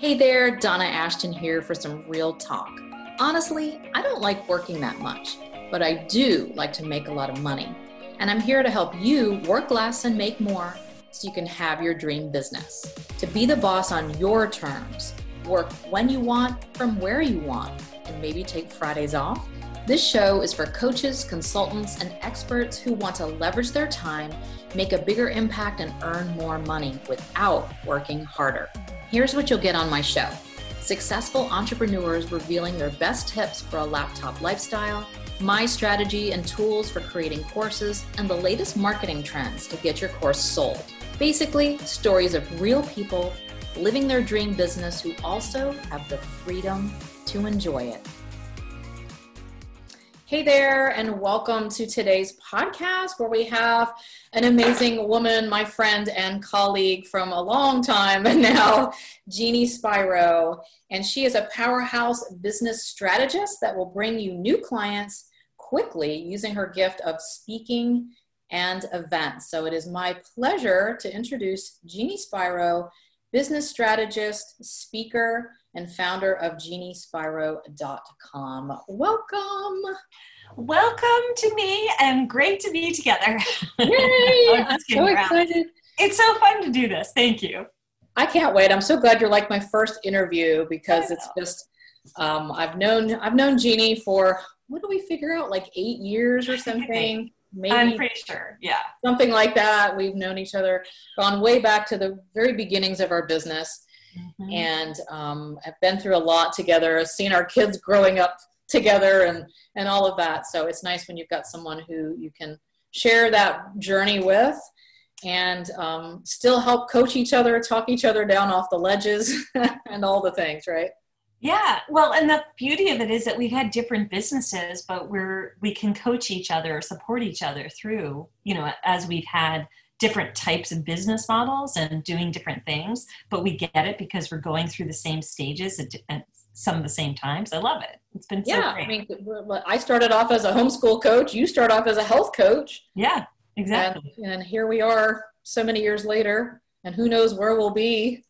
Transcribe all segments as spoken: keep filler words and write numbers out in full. Hey there, Donna Ashton here for some real talk. Honestly, I don't like working that much, but I do like to make a lot of money. And I'm here to help you work less and make more so you can have your dream business. To be the boss on your terms, work when you want, from where you want, and maybe take Fridays off. This show is for coaches, consultants, and experts who want to leverage their time, make a bigger impact, and earn more money without working harder. Here's what you'll get on my show. Successful entrepreneurs revealing their best tips for a laptop lifestyle, my strategy and tools for creating courses, and the latest marketing trends to get your course sold. Basically, stories of real people living their dream business who also have the freedom to enjoy it. Hey there, and welcome to today's podcast where we have an amazing woman, my friend and colleague from a long time now, Jeannie Spiro. And she is a powerhouse business strategist that will bring you new clients quickly using her gift of speaking and events. So it is my pleasure to introduce Jeannie Spiro, business strategist, speaker, and founder of Jeannie Spiro dot com. Welcome. Welcome to me, and great to be together. Yay! I'm so excited. Around. It's so fun to do this. Thank you. I can't wait. I'm so glad you're like my first interview because it's just, um, I've known, I've known Jeannie for, what do we figure out? Like eight years or something. Maybe I'm pretty sure. Yeah. Something like that. We've known each other, gone way back to the very beginnings of our business. Mm-hmm. And um, I've been through a lot together, seen our kids growing up together and, and all of that. So it's nice when you've got someone who you can share that journey with and um, still help coach each other, talk each other down off the ledges and all the things, right? Yeah. Well, and the beauty of it is that we've had different businesses, but we're, we can coach each other, support each other through, you know, as we've had different types of business models and doing different things, but we get it because we're going through the same stages at, at some of the same times. I love it. It's been so yeah, great. I mean, I started off as a homeschool coach. You start off as a health coach. Yeah, exactly. And, and here we are so many years later, and who knows where we'll be.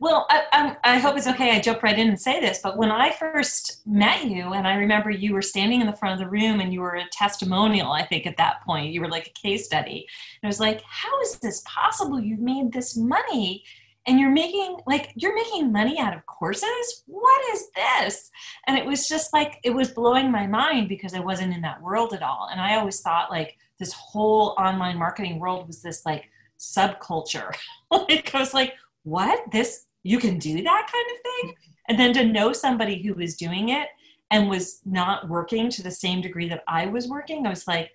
Well, I, I, I hope it's okay I jump right in and say this, but when I first met you, and I remember you were standing in the front of the room and you were a testimonial, I think at that point, you were like a case study. And I was like, how is this possible? You've made this money and you're making like, you're making money out of courses? What is this? And it was just like, it was blowing my mind because I wasn't in that world at all. And I always thought like this whole online marketing world was this like subculture. It goes like, what? This? You can do that kind of thing. And then to know somebody who was doing it and was not working to the same degree that I was working, I was like,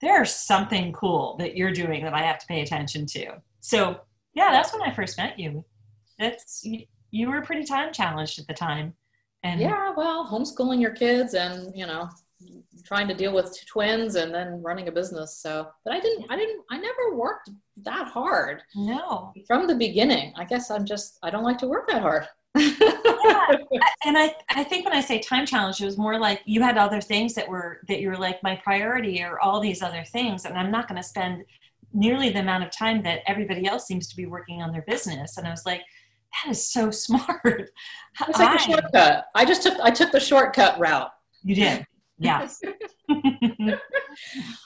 there's something cool that you're doing that I have to pay attention to. So yeah, that's when I first met you. That's, you, you were pretty time challenged at the time. And yeah, well, homeschooling your kids and, you know, trying to deal with twins and then running a business. So, but I didn't, I didn't, I never worked that hard. No. From the beginning, I guess I'm just, I don't like to work that hard. Yeah. And I, I think when I say time challenge, it was more like you had other things that were, that you were like my priority or all these other things. And I'm not going to spend nearly the amount of time that everybody else seems to be working on their business. And I was like, that is so smart. It's like I, a shortcut. I just took, I took the shortcut route. You did. Yes.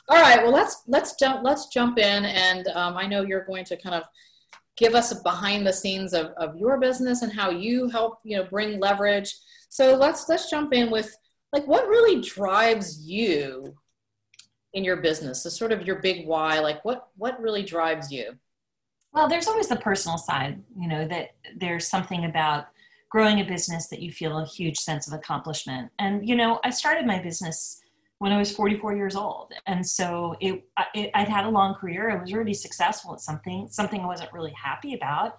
All right. Well, let's, let's jump, let's jump in. And um, I know you're going to kind of give us a behind the scenes of, of your business and how you help, you know, bring leverage. So let's, let's jump in with like, what really drives you in your business? So sort of your big why, like what, what really drives you? Well, there's always the personal side, you know, that there's something about growing a business that you feel a huge sense of accomplishment. And, you know, I started my business when I was forty-four years old. And so it, it, I'd had a long career. I was already successful at something, something I wasn't really happy about.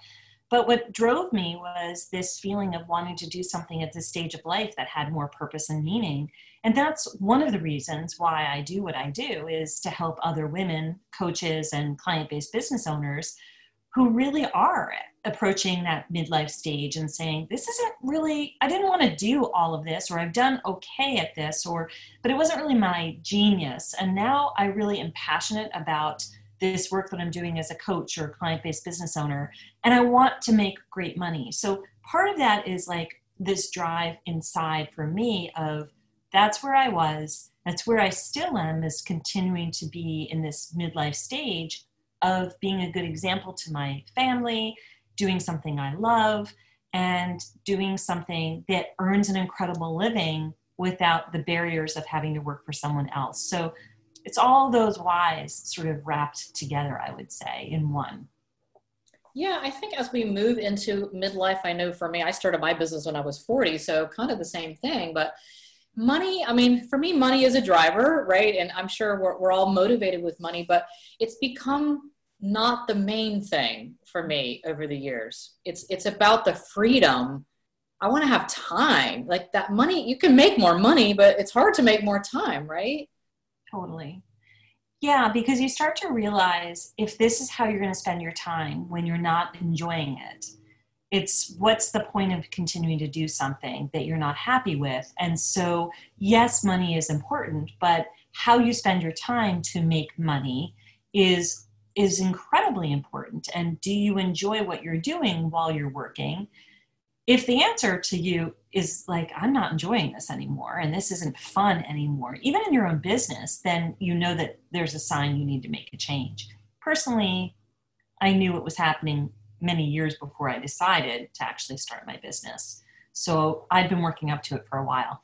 But what drove me was this feeling of wanting to do something at this stage of life that had more purpose and meaning. And that's one of the reasons why I do what I do, is to help other women, coaches, and client-based business owners who really are approaching that midlife stage and saying, this isn't really, I didn't want to do all of this, or I've done okay at this, or, but it wasn't really my genius. And now I really am passionate about this work that I'm doing as a coach or client-based business owner, and I want to make great money. So part of that is like this drive inside for me of that's where I was, that's where I still am, is continuing to be in this midlife stage of being a good example to my family, doing something I love, and doing something that earns an incredible living without the barriers of having to work for someone else. So it's all those whys sort of wrapped together, I would say, in one. Yeah, I think as we move into midlife, I know for me, I started my business when I was forty, so kind of the same thing. But money, I mean, for me, money is a driver, right? And I'm sure we're, we're all motivated with money, but it's become not the main thing for me over the years. It's, it's about the freedom. I want to have time. Like that money, you can make more money, but it's hard to make more time, right? Totally. Yeah, because you start to realize if this is how you're going to spend your time when you're not enjoying it, it's what's the point of continuing to do something that you're not happy with? And so, yes, money is important, but how you spend your time to make money is, is incredibly important. And do you enjoy what you're doing while you're working? If the answer to you is like, I'm not enjoying this anymore, and this isn't fun anymore, even in your own business, then you know that there's a sign you need to make a change. Personally, I knew what was happening many years before I decided to actually start my business. So I'd been working up to it for a while,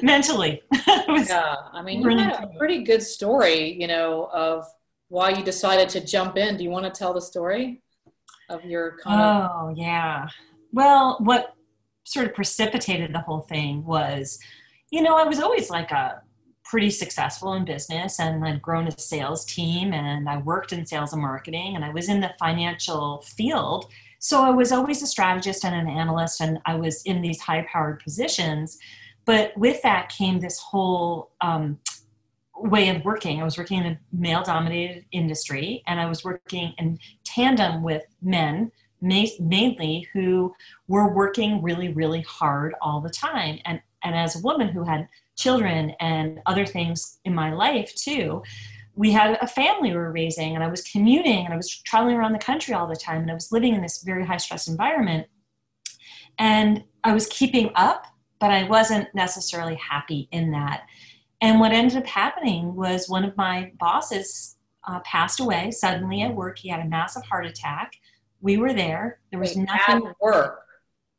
mentally. Yeah, I mean, you had a pretty good story, you know, of why you decided to jump in. Do you want to tell the story of your kind of... Oh, yeah. Well, what sort of precipitated the whole thing was, you know, I was always like a pretty successful in business, and I'd grown a sales team, and I worked in sales and marketing, and I was in the financial field. So I was always a strategist and an analyst, and I was in these high-powered positions. But with that came this whole um, way of working. I was working in a male-dominated industry, and I was working in tandem with men, mainly who were working really, really hard all the time. And, and as a woman who had children and other things in my life too, we had a family we were raising, and I was commuting, and I was traveling around the country all the time, and I was living in this very high stress environment, and I was keeping up, but I wasn't necessarily happy in that. And what ended up happening was one of my bosses uh, passed away suddenly at work. He had a massive heart attack. We were there. There was Wait, nothing. At work.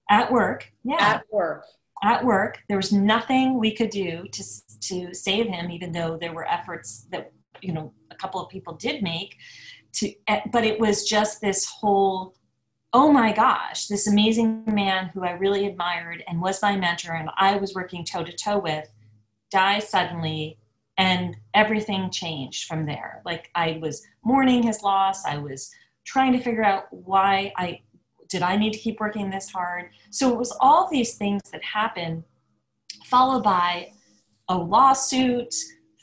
At work. Yeah. At work. At work. There was nothing we could do to to save him, even though there were efforts that, you know, a couple of people did make. To, but it was just this whole, oh my gosh, this amazing man who I really admired and was my mentor and I was working toe to toe with, died suddenly, and everything changed from there. Like I was mourning his loss. I was trying to figure out why I, did I need to keep working this hard? So it was all these things that happened, followed by a lawsuit,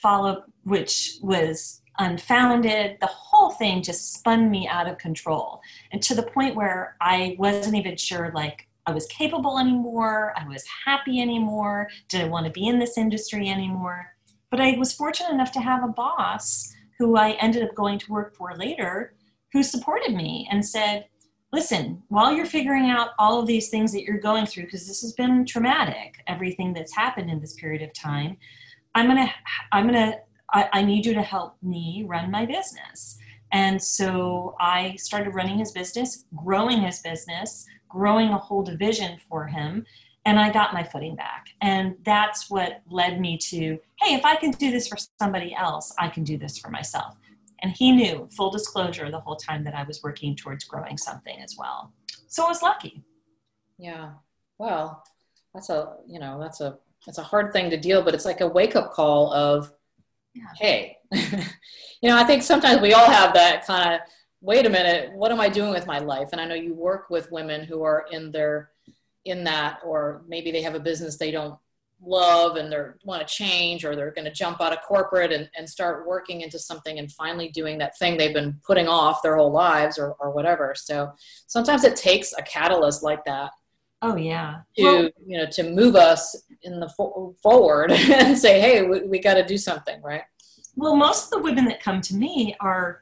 followed, which was unfounded. The whole thing just spun me out of control. And to the point where I wasn't even sure, like, I was capable anymore. I was happy anymore. Did I want to be in this industry anymore? But I was fortunate enough to have a boss who I ended up going to work for later, who supported me and said, listen, while you're figuring out all of these things that you're going through, because this has been traumatic, everything that's happened in this period of time, I'm going to, I'm going to, I need you to help me run my business. And so I started running his business, growing his business, growing a whole division for him. And I got my footing back. And that's what led me to, hey, if I can do this for somebody else, I can do this for myself. And he knew, full disclosure, the whole time that I was working towards growing something as well. So I was lucky. Yeah. Well, that's a, you know, that's a, that's a hard thing to deal, but it's like a wake up call of, yeah. Hey, you know, I think sometimes we all have that kind of, wait a minute, what am I doing with my life? And I know you work with women who are in their, in that, or maybe they have a business they don't love and they want to change, or they're going to jump out of corporate and, and start working into something and finally doing that thing they've been putting off their whole lives or, or whatever. So sometimes it takes a catalyst like that. Oh yeah. To, well, you know, to move us in the fo- forward and say, hey, we, we got to do something. Right. Well, most of the women that come to me are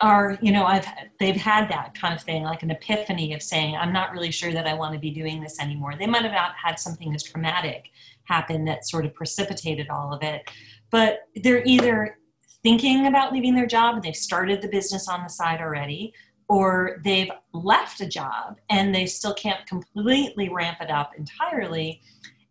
are, you know, I've, they've had that kind of thing, like an epiphany of saying, I'm not really sure that I want to be doing this anymore. They might have not had something as traumatic happen that sort of precipitated all of it, but they're either thinking about leaving their job and they've started the business on the side already, or they've left a job and they still can't completely ramp it up entirely.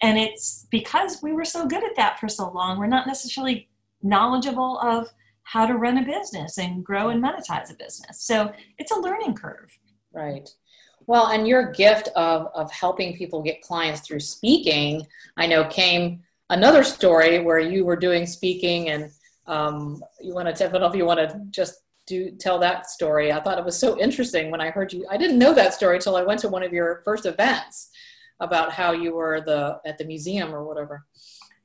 And it's because we were so good at that for so long, we're not necessarily knowledgeable of how to run a business and grow and monetize a business. So it's a learning curve. Right. Well, and your gift of, of helping people get clients through speaking, I know came another story where you were doing speaking and um, you want to, I don't know if you want to just do tell that story. I thought it was so interesting when I heard you. I didn't know that story till I went to one of your first events about how you were the at the museum or whatever.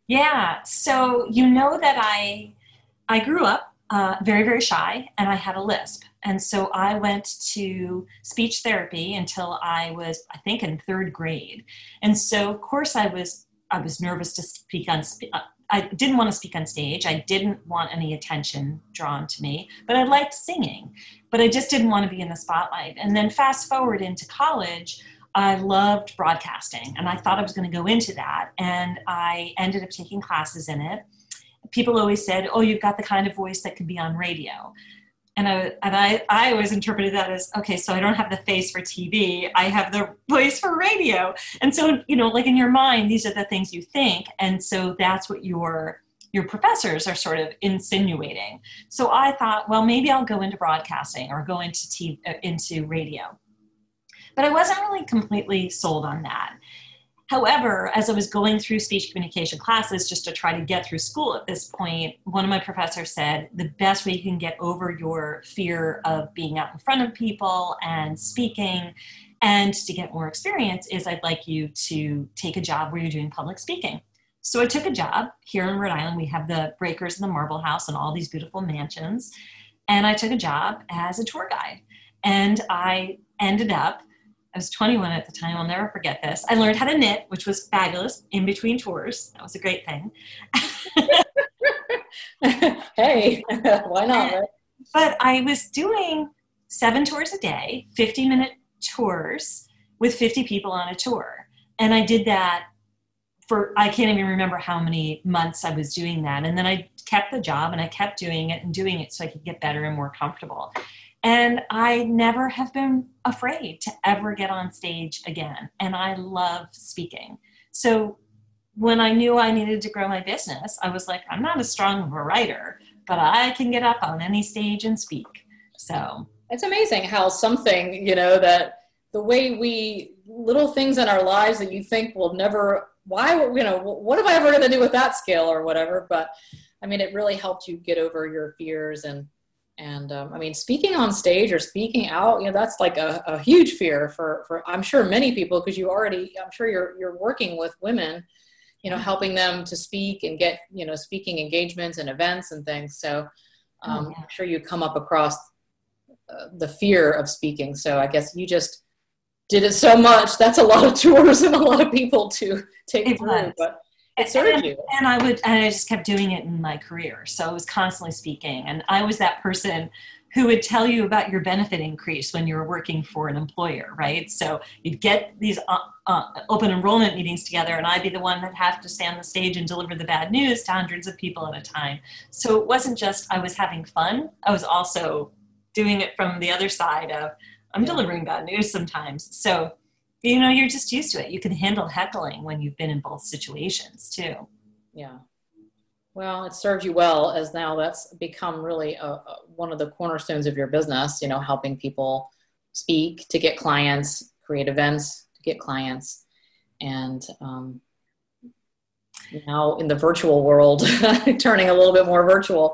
Yeah. So, you know that I, I grew up Uh, very, very shy, and I had a lisp. And so I went to speech therapy until I was, I think, in third grade. And so, of course, I was I was nervous to speak on sp- I didn't want to speak on stage. I didn't want any attention drawn to me, but I liked singing. But I just didn't want to be in the spotlight. And then fast forward into college, I loved broadcasting, and I thought I was going to go into that. And I ended up taking classes in it. People always said, oh, you've got the kind of voice that could be on radio. And I and I, I always interpreted that as, okay, so I don't have the face for T V. I have the voice for radio. And so, you know, like in your mind, these are the things you think. And so that's what your your professors are sort of insinuating. So I thought, well, maybe I'll go into broadcasting or go into T V, into radio. But I wasn't really completely sold on that. However, as I was going through speech communication classes just to try to get through school at this point, one of my professors said, the best way you can get over your fear of being out in front of people and speaking and to get more experience is I'd like you to take a job where you're doing public speaking. So I took a job here in Rhode Island. We have the Breakers and the Marble House and all these beautiful mansions. And I took a job as a tour guide. And I ended up, I was twenty-one at the time, I'll never forget this. I learned how to knit, which was fabulous, in between tours. That was a great thing. Hey, why not? Right? But I was doing seven tours a day, fifty-minute tours with fifty people on a tour. And I did that for, I can't even remember how many months I was doing that. And then I kept the job and I kept doing it and doing it so I could get better and more comfortable. And I never have been afraid to ever get on stage again. And I love speaking. So when I knew I needed to grow my business, I was like, I'm not as strong of a writer, but I can get up on any stage and speak. So it's amazing how something, you know, that the way we, little things in our lives that you think will never, why, you know, what am I ever going to do with that skill or whatever? But I mean, it really helped you get over your fears and And um, I mean, speaking on stage or speaking out, you know, that's like a, a huge fear for, for, I'm sure many people, because you already, I'm sure you're, you're working with women, you know, helping them to speak and get, you know, speaking engagements and events and things. So um, oh, yeah. I'm sure you come up across uh, the fear of speaking. So I guess you just did it so much. That's a lot of tours and a lot of people to take it through. Was. But It served you. And I would, and I just kept doing it in my career. So I was constantly speaking. And I was that person who would tell you about your benefit increase when you were working for an employer, right? So you'd get these uh, uh, open enrollment meetings together, and I'd be the one that have to stand on the stage and deliver the bad news to hundreds of people at a time. So it wasn't just I was having fun. I was also doing it from the other side of I'm yeah. delivering bad news sometimes. So you know, you're just used to it. You can handle heckling when you've been in both situations too. Yeah. Well, it served you well, as now that's become really a, a, one of the cornerstones of your business, you know, helping people speak to get clients, create events to get clients. And um, now in the virtual world, turning a little bit more virtual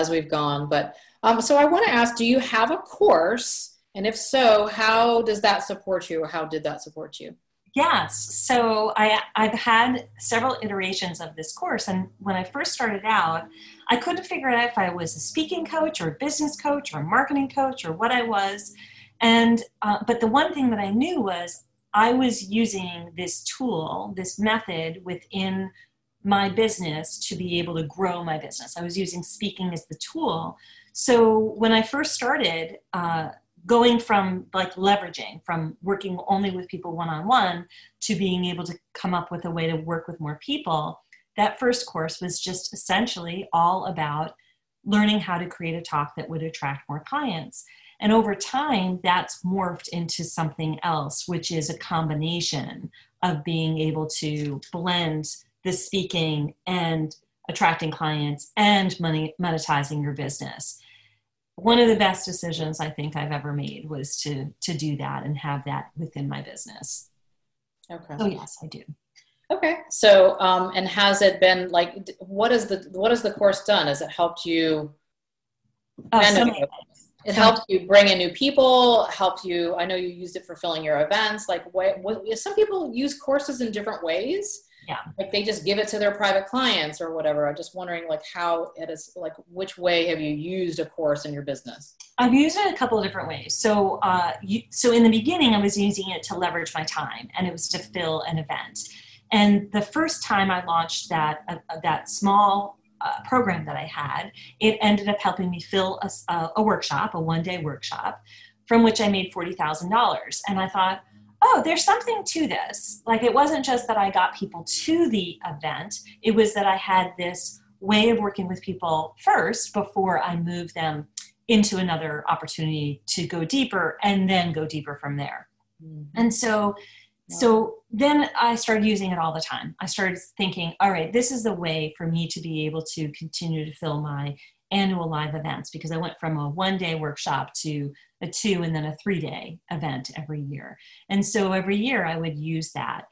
as we've gone. But um, so I want to ask, do you have a course? And if so, how does that support you, or how did that support you? Yes. So I, I've had several iterations of this course. And when I first started out, I couldn't figure out if I was a speaking coach or a business coach or a marketing coach or what I was. And, uh, but the one thing that I knew was I was using this tool, this method within my business to be able to grow my business. I was using speaking as the tool So when I first started, uh, going from like leveraging, from working only with people one-on-one to being able to come up with a way to work with more people, that first course was just essentially all about learning how to create a talk that would attract more clients. And over time, that's morphed into something else, which is a combination of being able to blend the speaking and attracting clients and money, monetizing your business. One of the best decisions I think I've ever made was to, to do that and have that within my business. Okay. So yes, I do. Okay. So, um, and has it been like, what is the, what has the course done? Has it helped you? Oh, so many things. It helped you bring in new people, helped you, I know you used it for filling your events. Like what, what some people use courses in different ways. Yeah. Like they just give it to their private clients or whatever. I'm just wondering like how it is, like which way have you used a course in your business? I've used it a couple of different ways. So, uh, you, so in the beginning I was using it to leverage my time, and it was to fill an event. And the first time I launched that, uh, that small uh, program that I had, it ended up helping me fill a, a workshop, a one-day workshop, from which I made forty thousand dollars. And I thought, oh, there's something to this. Like it wasn't just that I got people to the event. It was that I had this way of working with people first before I moved them into another opportunity to go deeper and then go deeper from there. Mm-hmm. And so, yeah. so then I started using it all the time. I started thinking, all right, this is the way for me to be able to continue to fill my annual live events, because I went from a one-day workshop to a two and then a three-day event every year. And so every year I would use that.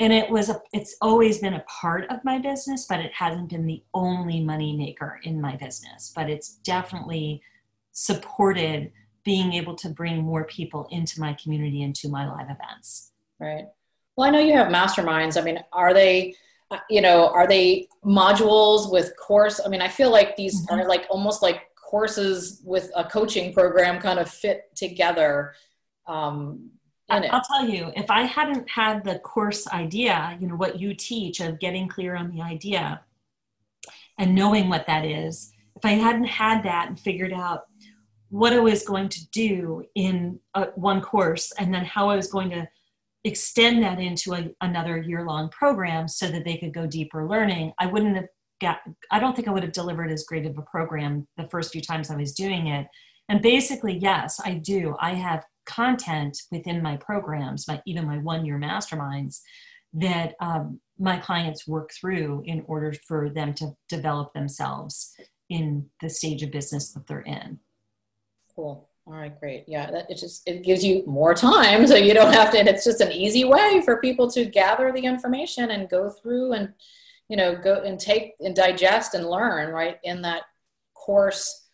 And it was a, it's always been a part of my business, but it hasn't been the only money maker in my business. But it's definitely supported being able to bring more people into my community and to my live events. Right. Well, I know you have masterminds. I mean, are they... you know, are they modules with course? I mean, I feel like these mm-hmm. are like almost like courses with a coaching program kind of fit together. Um, in it. I'll tell you, if I hadn't had the course idea, you know, what you teach of getting clear on the idea and knowing what that is, if I hadn't had that and figured out what I was going to do in a, one course and then how I was going to extend that into a, another year-long program so that they could go deeper learning, I wouldn't have got, I don't think I would have delivered as great of a program the first few times I was doing it. And basically, yes, I do. I have content within my programs, my, even my one-year masterminds, that um, my clients work through in order for them to develop themselves in the stage of business that they're in. Cool. All right, great. Yeah, that, it just it gives you more time, so you don't have to. And it's just an easy way for people to gather the information and go through and, you know, go and take and digest and learn right in that course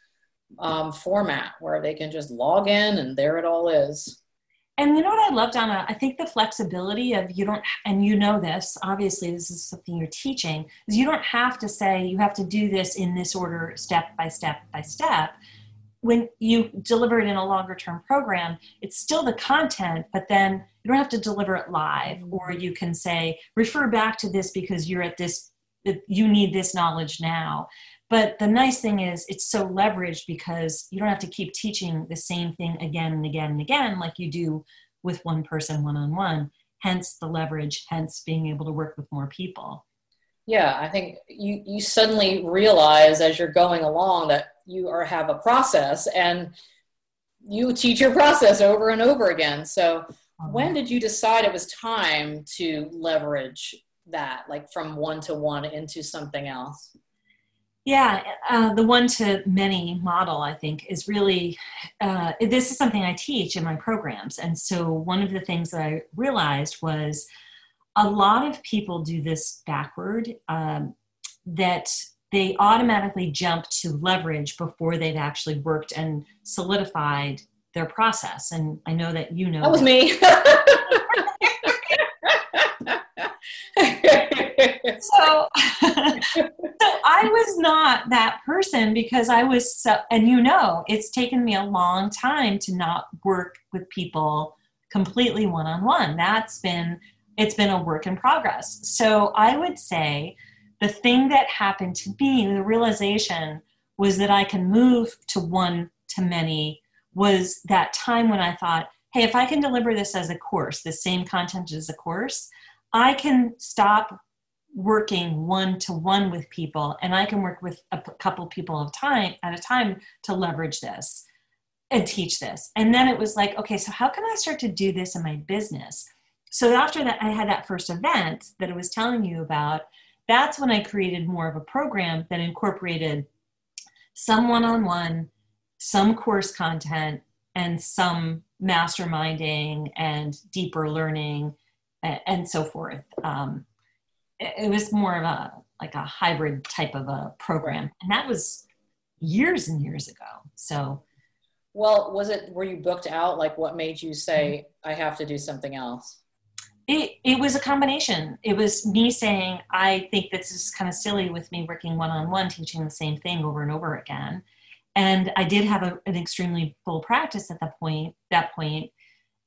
um, format where they can just log in and there it all is. And you know what I love, Donna? I think the flexibility of you don't, and you know this, obviously this is something you're teaching, is you don't have to say you have to do this in this order, step by step by step. When you deliver it in a longer term program, it's still the content, but then you don't have to deliver it live, or you can say, refer back to this because you're at this, you need this knowledge now. But the nice thing is it's so leveraged because you don't have to keep teaching the same thing again and again and again, like you do with one person one-on-one, hence the leverage, hence being able to work with more people. Yeah, I think you, you suddenly realize as you're going along that you are have a process and you teach your process over and over again. So when did you decide it was time to leverage that, like from one-to-one into something else? Yeah, uh, the one-to-many model, I think, is really, uh, this is something I teach in my programs. And so one of the things that I realized was a lot of people do this backward, um, that they automatically jump to leverage before they've actually worked and solidified their process. And I know that you know. That was that. me. so, so I was not that person because I was, so, and you know, it's taken me a long time to not work with people completely one-on-one. That's been, it's been a work in progress. So I would say the thing that happened to me, the realization was that I can move to one to many, was that time when I thought, hey, if I can deliver this as a course, the same content as a course, I can stop working one-to-one with people, and I can work with a p- couple people of time at a time to leverage this and teach this. And then it was like, okay, so how can I start to do this in my business? So after that, I had that first event that I was telling you about. That's when I created more of a program that incorporated some one-on-one, some course content, and some masterminding and deeper learning and, and so forth. Um, it, it was more of a, like a hybrid type of a program. And that was years and years ago. So, well, was it, were you booked out? Like, what made you say, I have to do something else? It, it was a combination. It was me saying, I think this is kind of silly with me working one-on-one, teaching the same thing over and over again. And I did have a, an extremely full practice at that point, that point.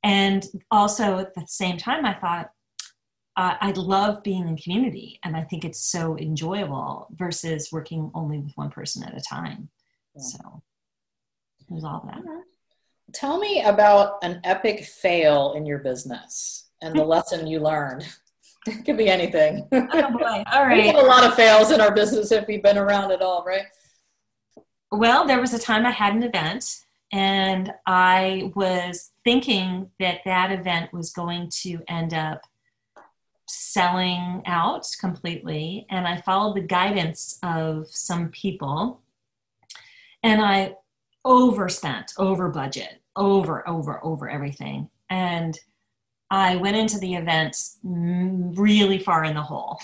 And also at the same time, I thought, uh, I love being in community. And I think it's so enjoyable versus working only with one person at a time. Yeah. So it was all that. Tell me about an epic fail in your business and the lesson you learned. It could be anything. Oh boy, all right. We have a lot of fails in our business if we've been around at all, right? Well, there was a time I had an event, and I was thinking that that event was going to end up selling out completely. And I followed the guidance of some people, and I overspent, over budget, over, over, over everything. And I went into the event really far in the hole.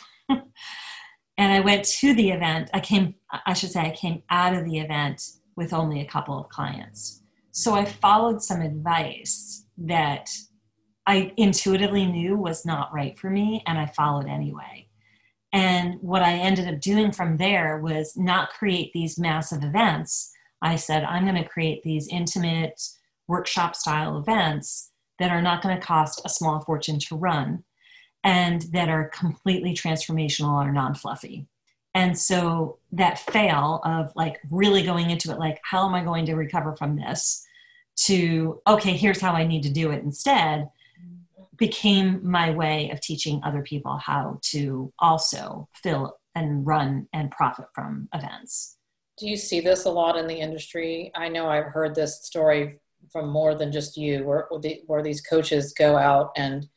And I went to the event, I came, I should say, I came out of the event with only a couple of clients. So I followed some advice that I intuitively knew was not right for me, and I followed anyway. And what I ended up doing from there was not create these massive events. I said, I'm going to create these intimate workshop style events that are not going to cost a small fortune to run, and that are completely transformational or non-fluffy. And so that fail of like really going into it, like, how am I going to recover from this, to, okay, here's how I need to do it instead, became my way of teaching other people how to also fill and run and profit from events. Do you see this a lot in the industry? I know I've heard this story from more than just you, where, where these coaches go out and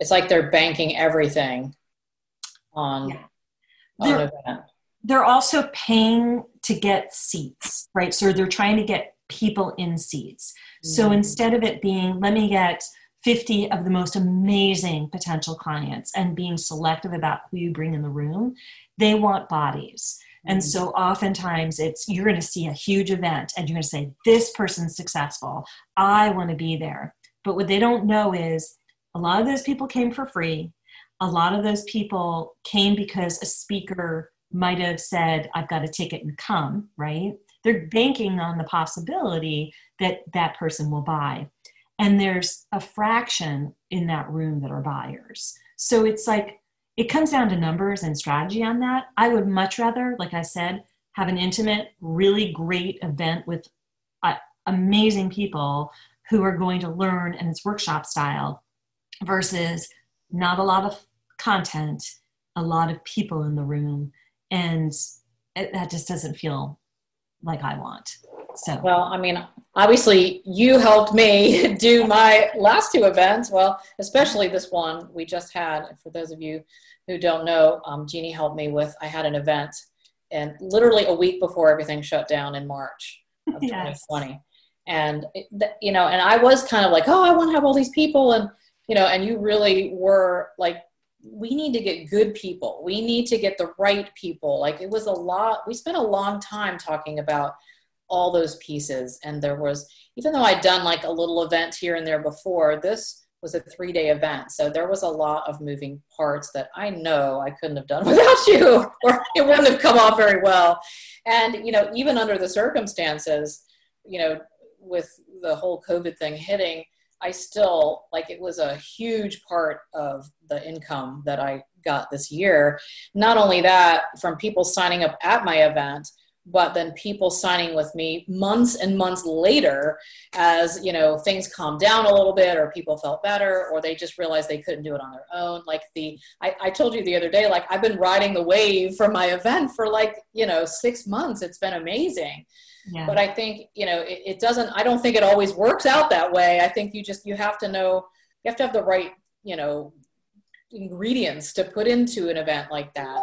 it's like they're banking everything on, yeah. on they're, event. They're also paying to get seats, right? So they're trying to get people in seats. Mm-hmm. So instead of it being, let me get fifty of the most amazing potential clients and being selective about who you bring in the room, they want bodies. Mm-hmm. And so oftentimes it's, you're going to see a huge event and you're going to say, this person's successful. I want to be there. But what they don't know is, a lot of those people came for free. A lot of those people came because a speaker might have said, I've got a ticket and come, right? They're banking on the possibility that that person will buy. And there's a fraction in that room that are buyers. So it's like, it comes down to numbers and strategy on that. I would much rather, like I said, have an intimate, really great event with uh, amazing people who are going to learn, and it's workshop style, versus not a lot of content, a lot of people in the room, and it, that just doesn't feel like I want. So, well, I mean, obviously you helped me do my last two events. Well, especially this one we just had. For those of you who don't know, um, Jeannie helped me with, I had an event, and literally a week before everything shut down in March of yes. twenty twenty. And, you know, and I was kind of like, oh, I want to have all these people. And, you know, and you really were like, we need to get good people. We need to get the right people. Like, it was a lot. We spent a long time talking about all those pieces. And there was, even though I'd done like a little event here and there before, this was a three day event. So there was a lot of moving parts that I know I couldn't have done without you, or it wouldn't have come off very well. And, you know, even under the circumstances, you know, with the whole COVID thing hitting, I still, like, it was a huge part of the income that I got this year. Not only that, from people signing up at my event, but then people signing with me months and months later as, you know, things calmed down a little bit, or people felt better, or they just realized they couldn't do it on their own. Like the, I, I told you the other day, like I've been riding the wave for my event for like, you know, six months. It's been amazing. Yeah. But I think, you know, it, it doesn't, I don't think it always works out that way. I think you just, you have to know, you have to have the right, you know, ingredients to put into an event like that,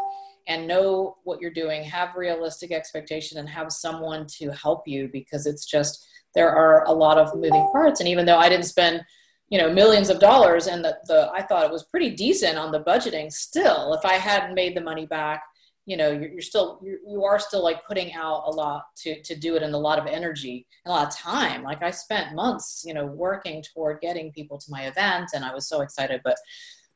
and know what you're doing, have realistic expectation, and have someone to help you, because it's just, there are a lot of moving parts. And even though I didn't spend, you know, millions of dollars, and the, the I thought it was pretty decent on the budgeting still, if I hadn't made the money back, you know, you're, you're still, you're, you are still like putting out a lot to, to do it, and a lot of energy and a lot of time. Like I spent months, you know, working toward getting people to my event, and I was so excited, but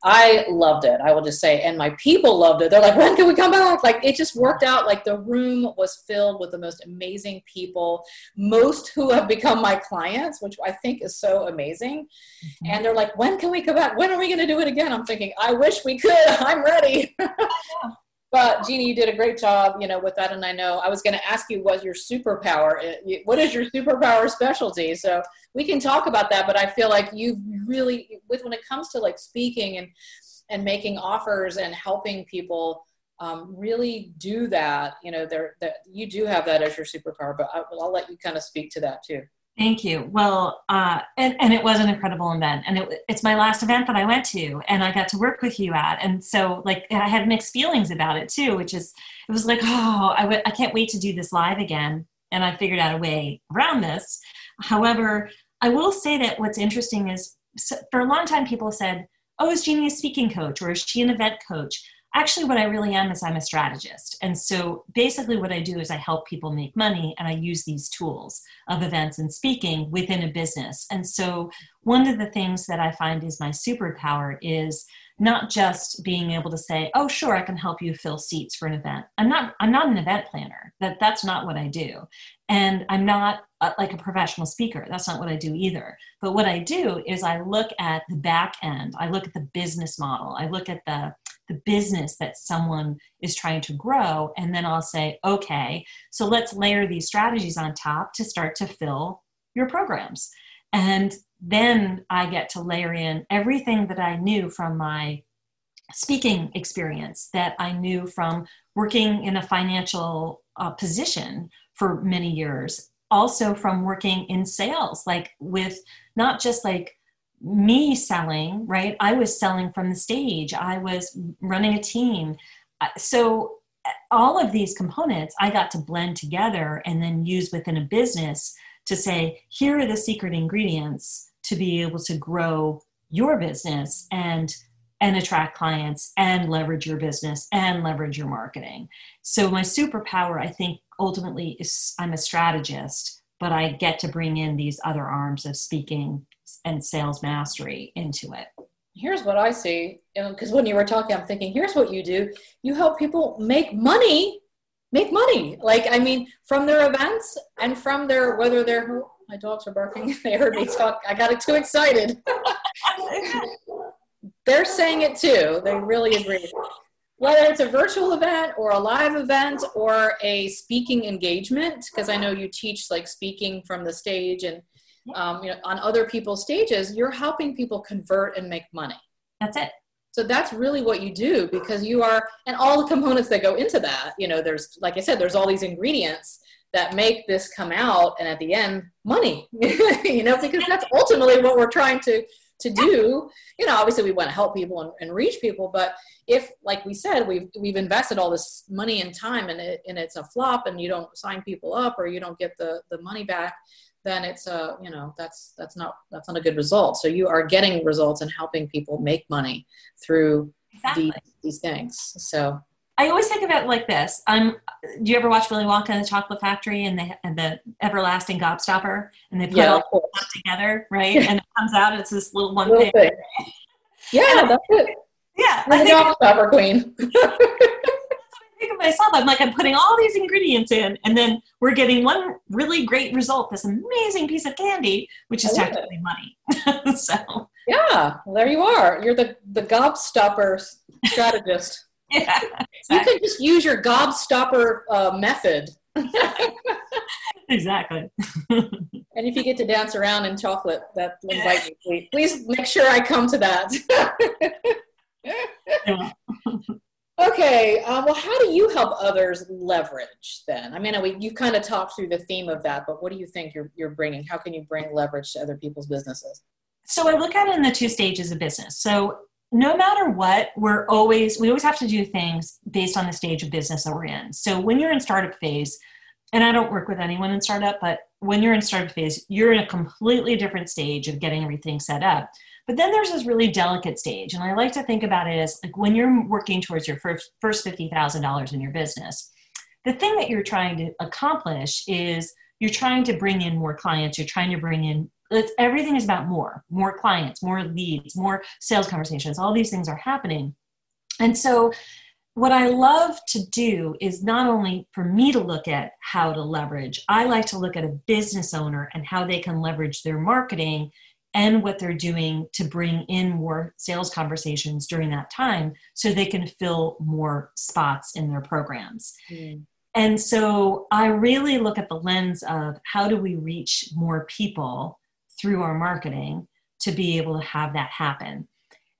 I loved it. I will just say, and my people loved it. They're like, when can we come back? Like it just worked out. Like the room was filled with the most amazing people, most who have become my clients, which I think is so amazing. Mm-hmm. And they're like, when can we come back? When are we going to do it again? I'm thinking, I wish we could, I'm ready. But Jeannie, you did a great job, you know, with that. And I know I was going to ask you what your superpower is. What is your superpower specialty? So we can talk about that, but I feel like you really, with when it comes to like speaking and, and making offers and helping people um, really do that, you know, there, that you do have that as your superpower, but I, I'll let you kind of speak to that too. Thank you. Well, uh, and, and it was an incredible event, and it, it's my last event that I went to, and I got to work with you at. And so like, I had mixed feelings about it too, which is, it was like, oh, I, w- I can't wait to do this live again. And I figured out a way around this. However, I will say that what's interesting is so for a long time, people said, oh, is Jeannie a speaking coach, or is she an event coach? Actually, what I really am is I'm a strategist. And so basically what I do is I help people make money, and I use these tools of events and speaking within a business. And so one of the things that I find is my superpower is not just being able to say, oh, sure, I can help you fill seats for an event. I'm not, I'm not an event planner. That that's not what I do. And I'm not a, like a professional speaker. That's not what I do either. But what I do is I look at the back end. I look at the business model. I look at the the business that someone is trying to grow. And then I'll say, okay, so let's layer these strategies on top to start to fill your programs. And then I get to layer in everything that I knew from my speaking experience, that I knew from working in a financial uh, position for many years, also from working in sales, like with not just like me selling, right? I was selling from the stage. I was running a team. So all of these components I got to blend together and then use within a business to say, here are the secret ingredients to be able to grow your business and and attract clients and leverage your business and leverage your marketing. So my superpower, I think, ultimately is I'm a strategist, but I get to bring in these other arms of speaking and sales mastery into it. Here's what I see, because when you were talking, I'm thinking, here's what you do. You help people make money, make money. Like, I mean, from their events and from their, whether they're, oh, my dogs are barking. They heard me talk. I got too excited. They're saying it too. They really agree. Whether it's a virtual event or a live event or a speaking engagement, because I know you teach like speaking from the stage and Um, you know, on other people's stages, you're helping people convert and make money. That's it. So that's really what you do, because you are, and all the components that go into that, you know, there's, like I said, there's all these ingredients that make this come out. And at the end, money, you know, because that's ultimately what we're trying to, to do. You know, obviously we want to help people and, and reach people, but if, like we said, we've, we've invested all this money and time and it, and it's a flop and you don't sign people up or you don't get the, the money back, then it's a, you know, that's, that's not, that's not a good result. So you are getting results and helping people make money through exactly. these, these things. So I always think about it like this. I'm, do you ever watch Willy Wonka and the Chocolate Factory and the, and the everlasting gobstopper, and they put yeah, all the stuff together, right? And it comes out, it's this little one little thing. thing. Yeah. That's it. Yeah. I think gobstopper queen. Think of myself, I'm like, I'm putting all these ingredients in, and then we're getting one really great result, this amazing piece of candy, which is technically money. So yeah, well, there you are. You're the, the gobstopper strategist. Yeah, exactly. You can just use your gobstopper uh, method Exactly. And if you get to dance around in chocolate, that will invite you. Please make sure I come to that. Yeah. Okay, uh, well, how do you help others leverage then? I mean, we, you kind of talked through the theme of that, but what do you think you're, you're bringing? How can you bring leverage to other people's businesses? So I look at it in the two stages of business. So no matter what, we're always, we always have to do things based on the stage of business that we're in. So when you're in startup phase, and I don't work with anyone in startup, but when you're in startup phase, you're in a completely different stage of getting everything set up. But then there's this really delicate stage, and I like to think about it as like when you're working towards your first, first fifty thousand dollars in your business, the thing that you're trying to accomplish is you're trying to bring in more clients, you're trying to bring in, it's, everything is about more, more clients, more leads, more sales conversations, all these things are happening. And so what I love to do is not only for me to look at how to leverage, I like to look at a business owner and how they can leverage their marketing and what they're doing to bring in more sales conversations during that time so they can fill more spots in their programs. Mm. And so I really look at the lens of how do we reach more people through our marketing to be able to have that happen.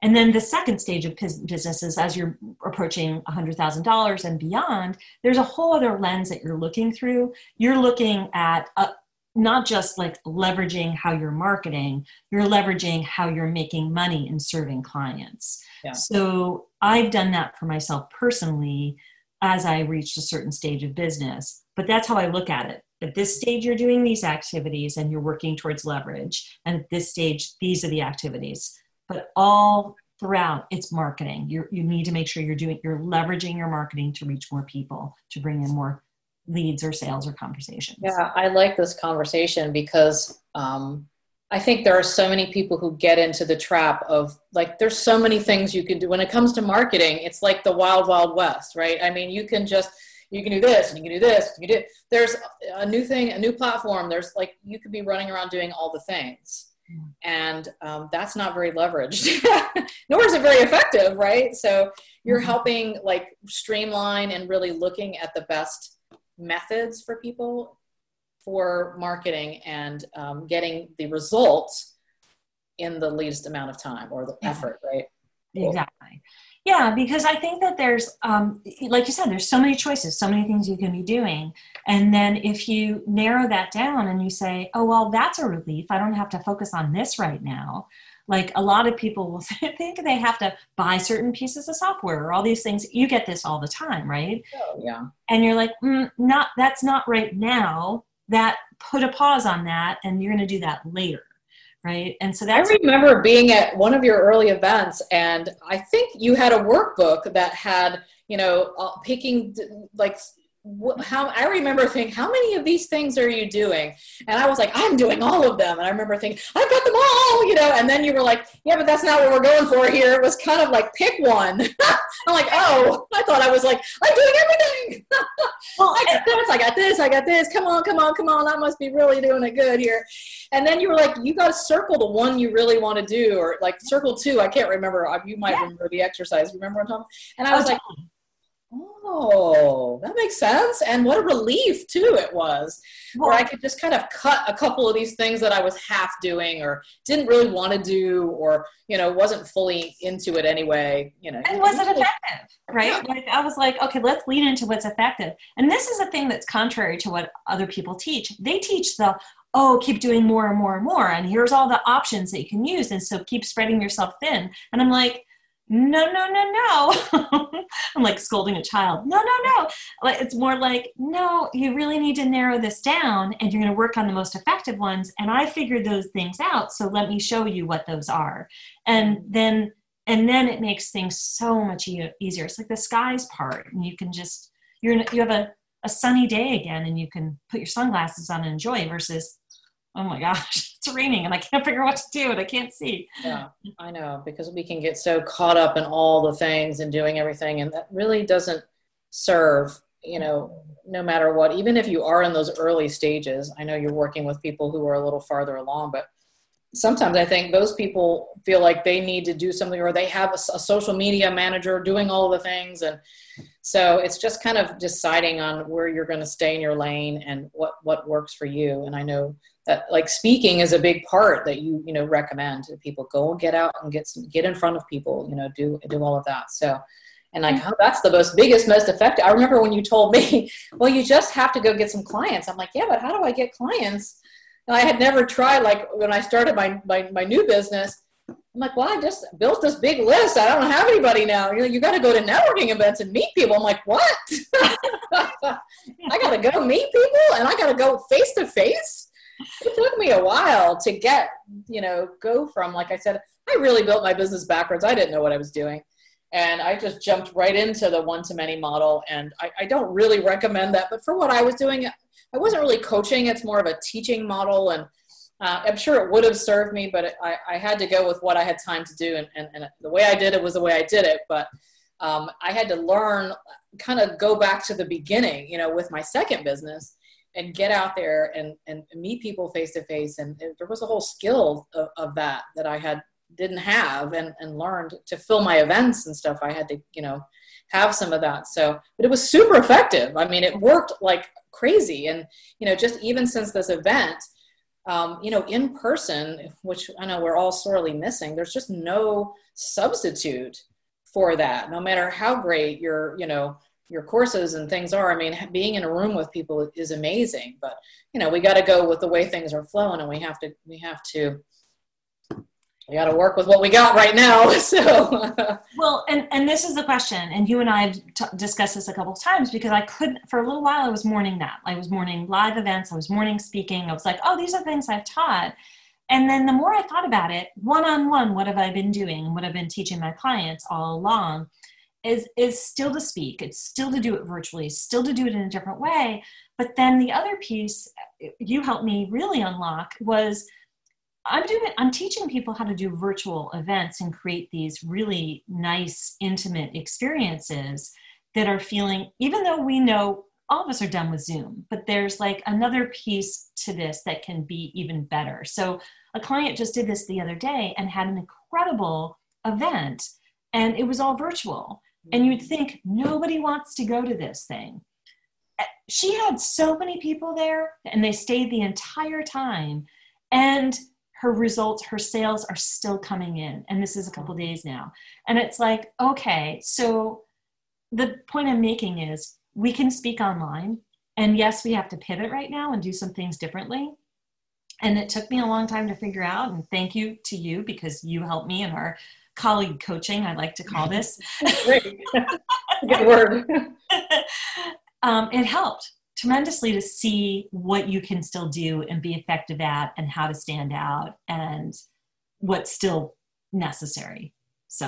And then the second stage of business is as you're approaching one hundred thousand dollars and beyond, there's a whole other lens that you're looking through. You're looking at a, not just like leveraging how you're marketing, you're leveraging how you're making money and serving clients. Yeah. So I've done that for myself personally as I reached a certain stage of business, but that's how I look at it. At this stage, you're doing these activities and you're working towards leverage. And at this stage, these are the activities, but all throughout it's marketing. You're, you need to make sure you're doing, you're leveraging your marketing to reach more people, to bring in more leads or sales or conversations. Yeah, I like this conversation because um, I think there are so many people who get into the trap of like, there's so many things you can do. When it comes to marketing, it's like the wild, wild west, right? I mean, you can just, you can do this and you can do this. You do. There's a new thing, a new platform. There's like, you could be running around doing all the things. And um, that's not very leveraged, nor is it very effective, right? So you're helping like streamline and really looking at the best methods for people for marketing and um, getting the results in the least amount of time or the yeah. effort, right? Exactly. Yeah, because I think that there's, um, like you said, there's so many choices, so many things you can be doing. And then if you narrow that down and you say, oh, well, that's a relief. I don't have to focus on this right now. Like a lot of people will think they have to buy certain pieces of software or all these things. You get this all the time, right? Oh, yeah. And you're like, mm, not that's not right now. That put a pause on that, and you're going to do that later, right? And so that's I remember being at one of your early events, and I think you had a workbook that had, you know, uh, picking like. How I remember thinking, how many of these things are you doing? And I was like, I'm doing all of them. And I remember thinking, I've got them all, you know. And then you were like, yeah, but that's not what we're going for here. It was kind of like, pick one. I'm like, oh, I thought I was like, I'm doing everything. Well, I got this, I got this, I got this. Come on, come on, come on. I must be really doing it good here. And then you were like, you got to circle the one you really want to do, or like circle two. I can't remember. You might yeah. remember the exercise. Remember what I'm talking about? And I was oh, like. Oh, that makes sense. And what a relief too it was, where I could just kind of cut a couple of these things that I was half doing or didn't really want to do, or, you know, wasn't fully into it anyway, you know. And was it effective, right? Yeah. Like I was like, okay, let's lean into what's effective. And this is a thing that's contrary to what other people teach. They teach the, oh, keep doing more and more and more. And here's all the options that you can use. And so keep spreading yourself thin. And I'm like, no, no, no, no. I'm like scolding a child. No, no, no. Like it's more like, no, you really need to narrow this down, and you're going to work on the most effective ones. And I figured those things out. So let me show you what those are. And then, and then it makes things so much e- easier. It's like the skies part, and you can just, you're, you have a, a sunny day again, and you can put your sunglasses on and enjoy versus, oh my gosh, it's raining and I can't figure out what to do and I can't see. Yeah, I know, because we can get so caught up in all the things and doing everything, and that really doesn't serve, you know, no matter what. Even if you are in those early stages, I know you're working with people who are a little farther along, but sometimes I think those people feel like they need to do something, or they have a, a social media manager doing all the things, and So it's just kind of deciding on where you're going to stay in your lane and what, what works for you. And I know that like speaking is a big part that you, you know, recommend to people. Go and get out and get some, get in front of people, you know, do, do all of that. So, and like, oh, that's the most biggest, most effective. I remember when you told me, well, you just have to go get some clients. I'm like, yeah, but how do I get clients? And I had never tried, like when I started my, my, my new business, I'm like, well, I just built this big list. I don't have anybody now. You know, you got to go to networking events and meet people. I'm like, what? I got to go meet people and I got to go face to face. It took me a while to get, you know, go from, like I said, I really built my business backwards. I didn't know what I was doing. And I just jumped right into the one-to-many model. And I, I don't really recommend that, but for what I was doing, I wasn't really coaching. It's more of a teaching model. And Uh, I'm sure it would have served me, but it, I, I had to go with what I had time to do. And, and, and the way I did it was the way I did it. But um, I had to learn, kind of go back to the beginning, you know, with my second business and get out there and, and meet people face to face. And it, there was a whole skill of, of that that I had didn't have and, and learned to fill my events and stuff. I had to, you know, have some of that. So, but it was super effective. I mean, it worked like crazy. And, you know, just even since this event, Um, you know, in person, which I know we're all sorely missing, there's just no substitute for that. No matter how great your, you know, your courses and things are. I mean, being in a room with people is amazing, but you know, we got to go with the way things are flowing, and we have to, we have to, we got to work with what we got right now. So, well, and, and this is the question, and you and I have t- discussed this a couple of times, because I couldn't, for a little while, I was mourning that. I was mourning live events. I was mourning speaking. I was like, oh, these are things I've taught. And then the more I thought about it, one-on-one, what have I been doing and what I've been teaching my clients all along is, is still to speak. It's still to do it virtually, still to do it in a different way. But then the other piece you helped me really unlock was, I'm doing, I'm teaching people how to do virtual events and create these really nice, intimate experiences that are feeling, even though we know all of us are done with Zoom, but there's like another piece to this that can be even better. So a client just did this the other day and had an incredible event, and it was all virtual. And you'd think nobody wants to go to this thing. She had so many people there, and they stayed the entire time. And her results, her sales are still coming in. And this is a couple of days now. And it's like, okay, so the point I'm making is we can speak online. And yes, we have to pivot right now and do some things differently. And it took me a long time to figure out. And thank you to you, because you helped me in our colleague coaching, I like to call this. Great. Good word. um, it helped tremendously to see what you can still do and be effective at, and how to stand out, and what's still necessary. So,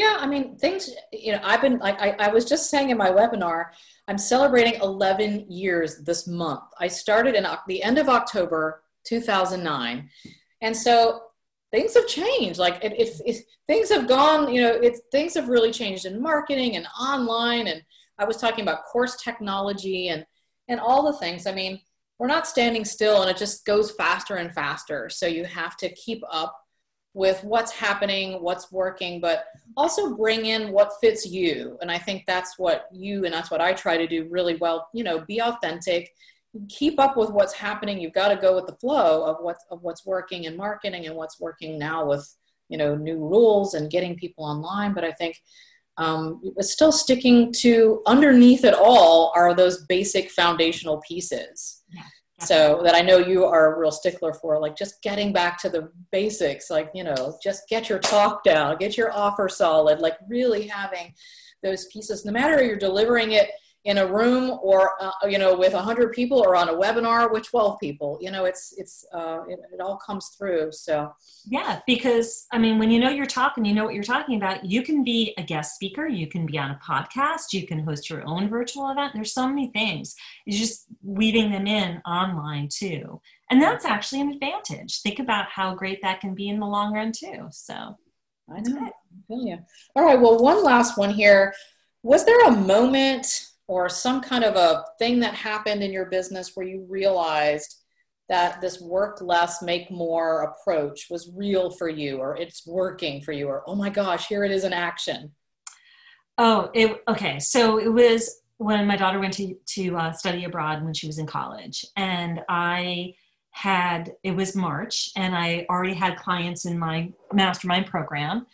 yeah, I mean, things, you know, I've been, like, I, I was just saying in my webinar, I'm celebrating eleven years this month. I started in the end of October, two thousand nine. And so things have changed. Like it, it, it things have gone, you know, it's, things have really changed in marketing and online. And I was talking about course technology and, and all the things. I mean, we're not standing still, and it just goes faster and faster. So you have to keep up with what's happening, what's working, but also bring in what fits you. And I think that's what you, and that's what I try to do really well, you know, be authentic, keep up with what's happening. You've got to go with the flow of what's, of what's working in marketing and what's working now with, you know, new rules and getting people online. But I think, Um, it's still sticking to, underneath it all are those basic foundational pieces. Yeah. So that I know you are a real stickler for, like just getting back to the basics, like, you know, just get your talk down, get your offer solid, like really having those pieces, no matter you're delivering it in a room or, uh, you know, with a hundred people or on a webinar with twelve people, you know, it's, it's, uh, it, it all comes through. So, yeah, because I mean, when you know your talk and you know what you're talking about, you can be a guest speaker, you can be on a podcast, you can host your own virtual event. There's so many things. It's just weaving them in online too. And that's actually an advantage. Think about how great that can be in the long run too. So that's it. Yeah. All right. Well, one last one here. Was there a moment or some kind of a thing that happened in your business where you realized that this work less, make more approach was real for you, or it's working for you, or, oh my gosh, here it is in action? Oh, it, okay. So it was when my daughter went to, to uh, study abroad when she was in college, and I had, it was March, and I already had clients in my mastermind program,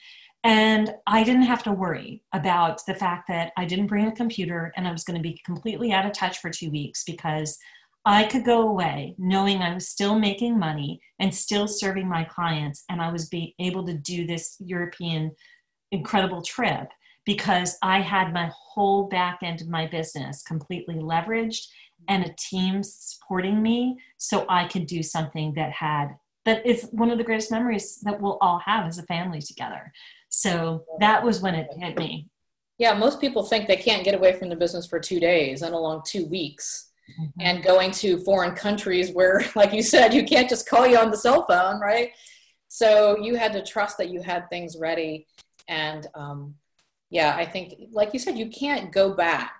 and I didn't have to worry about the fact that I didn't bring a computer and I was going to be completely out of touch for two weeks because I could go away knowing I was still making money and still serving my clients. And I was being able to do this European incredible trip because I had my whole back end of my business completely leveraged and a team supporting me so I could do something that had, that is one of the greatest memories that we'll all have as a family together. So that was when it hit me. Yeah, most people think they can't get away from the business for two days and along two weeks. Mm-hmm. And going to foreign countries where, like you said, you can't just call you on the cell phone, right? So you had to trust that you had things ready. And um, yeah, I think, like you said, you can't go back.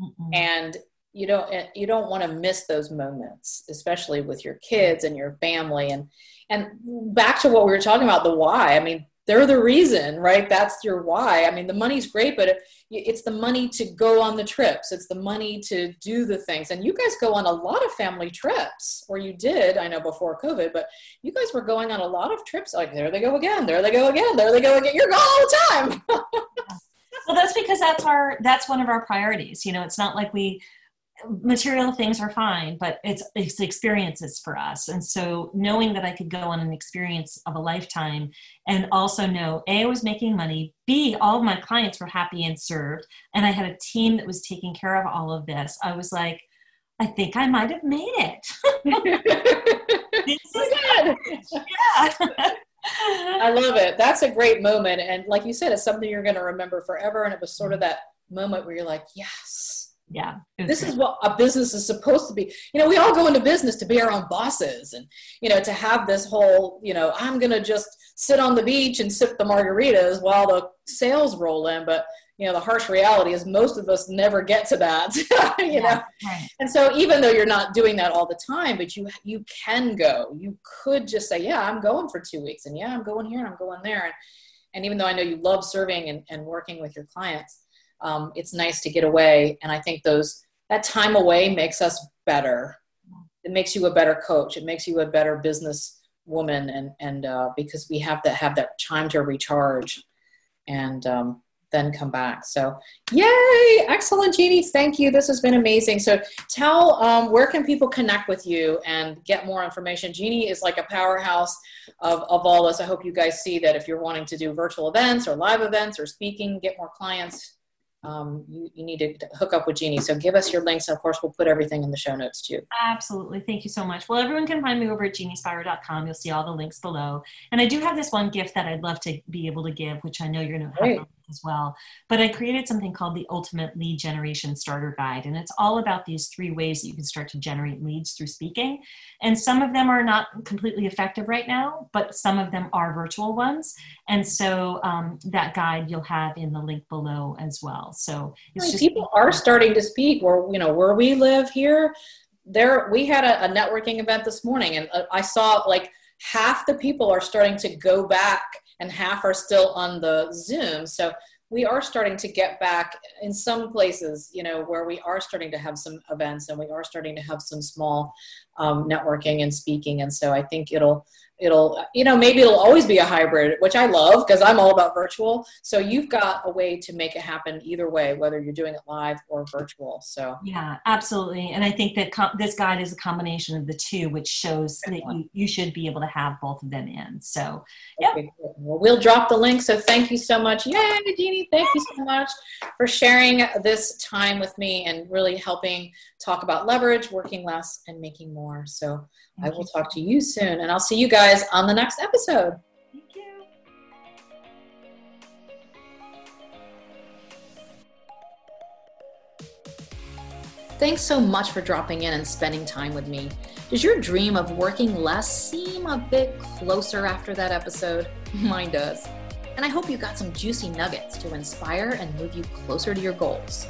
Mm-mm. And you don't, you don't want to miss those moments, especially with your kids and your family. And, and back to what we were talking about, the why, I mean, they're the reason, right? That's your why. I mean, the money's great, but it's the money to go on the trips. It's the money to do the things. And you guys go on a lot of family trips, or you did, I know, before COVID, but you guys were going on a lot of trips. Like, there they go again. There they go again. There they go again. You're gone all the time. Well, that's because that's our, that's one of our priorities. You know, it's not like we, material things are fine, but it's, it's experiences for us. And so knowing that I could go on an experience of a lifetime and also know, A, I was making money, B, all of my clients were happy and served, and I had a team that was taking care of all of this. I was like, I think I might have made it. This is good. Yeah. I love it. That's a great moment. And like you said, it's something you're going to remember forever. And it was sort of that moment where you're like, yes. Yeah. This is what a business is supposed to be. You know, we all go into business to be our own bosses and, you know, to have this whole, you know, I'm going to just sit on the beach and sip the margaritas while the sales roll in. But, you know, the harsh reality is most of us never get to that, you yeah. know? Right. And so even though you're not doing that all the time, but you, you can go, you could just say, yeah, I'm going for two weeks and yeah, I'm going here and I'm going there. And, and even though I know you love serving and, and working with your clients, Um, it's nice to get away. And I think those, that time away makes us better. It makes you a better coach. It makes you a better business woman. And, and uh, because we have to have that time to recharge and um, then come back. So yay. Excellent, Jeannie. Thank you. This has been amazing. So tell, um, where can people connect with you and get more information? Jeannie is like a powerhouse of, of all this. I hope you guys see that if you're wanting to do virtual events or live events or speaking, get more clients, Um, you, you need to hook up with Jeannie. So give us your links. And of course, we'll put everything in the show notes too. Absolutely. Thank you so much. Well, everyone can find me over at Jeannie Spiro dot com. You'll see all the links below. And I do have this one gift that I'd love to be able to give, which I know you're going to have as well. But I created something called the Ultimate Lead Generation Starter Guide. And it's all about these three ways that you can start to generate leads through speaking. And some of them are not completely effective right now, but some of them are virtual ones. And so um, that guide you'll have in the link below as well. So it's just, people are starting to speak where, you know, where we live here there. We had a, a networking event this morning and I saw like half the people are starting to go back and half are still on the Zoom. So we are starting to get back in some places, you know, where we are starting to have some events and we are starting to have some small um, networking and speaking. And so I think it'll, it'll, you know, maybe it'll always be a hybrid, which I love because I'm all about virtual. So you've got a way to make it happen either way, whether you're doing it live or virtual. So yeah, absolutely. And I think that com- this guide is a combination of the two, which shows that you, you should be able to have both of them in. So yeah, okay, well, we'll drop the link. So thank you so much. Yay, Jeannie. Thank you so much for sharing this time with me and really helping talk about leverage, working less and making more. So I will talk to you soon and I'll see you guys on the next episode. Thank you. Thanks so much for dropping in and spending time with me. Does your dream of working less seem a bit closer after that episode? Mine does. And I hope you got some juicy nuggets to inspire and move you closer to your goals.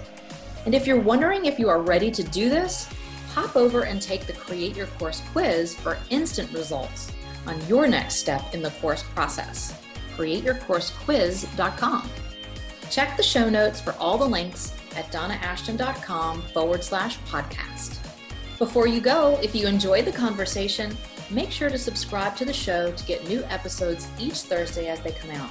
And if you're wondering if you are ready to do this, hop over and take the Create Your Course quiz for instant results on your next step in the course process. create your course quiz dot com. Check the show notes for all the links at donna ashton dot com forward slash podcast. Before you go, if you enjoyed the conversation, make sure to subscribe to the show to get new episodes each Thursday as they come out.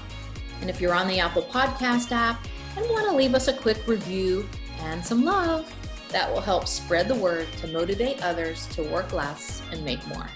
And if you're on the Apple Podcast app and want to leave us a quick review and some love, that will help spread the word to motivate others to work less and make more.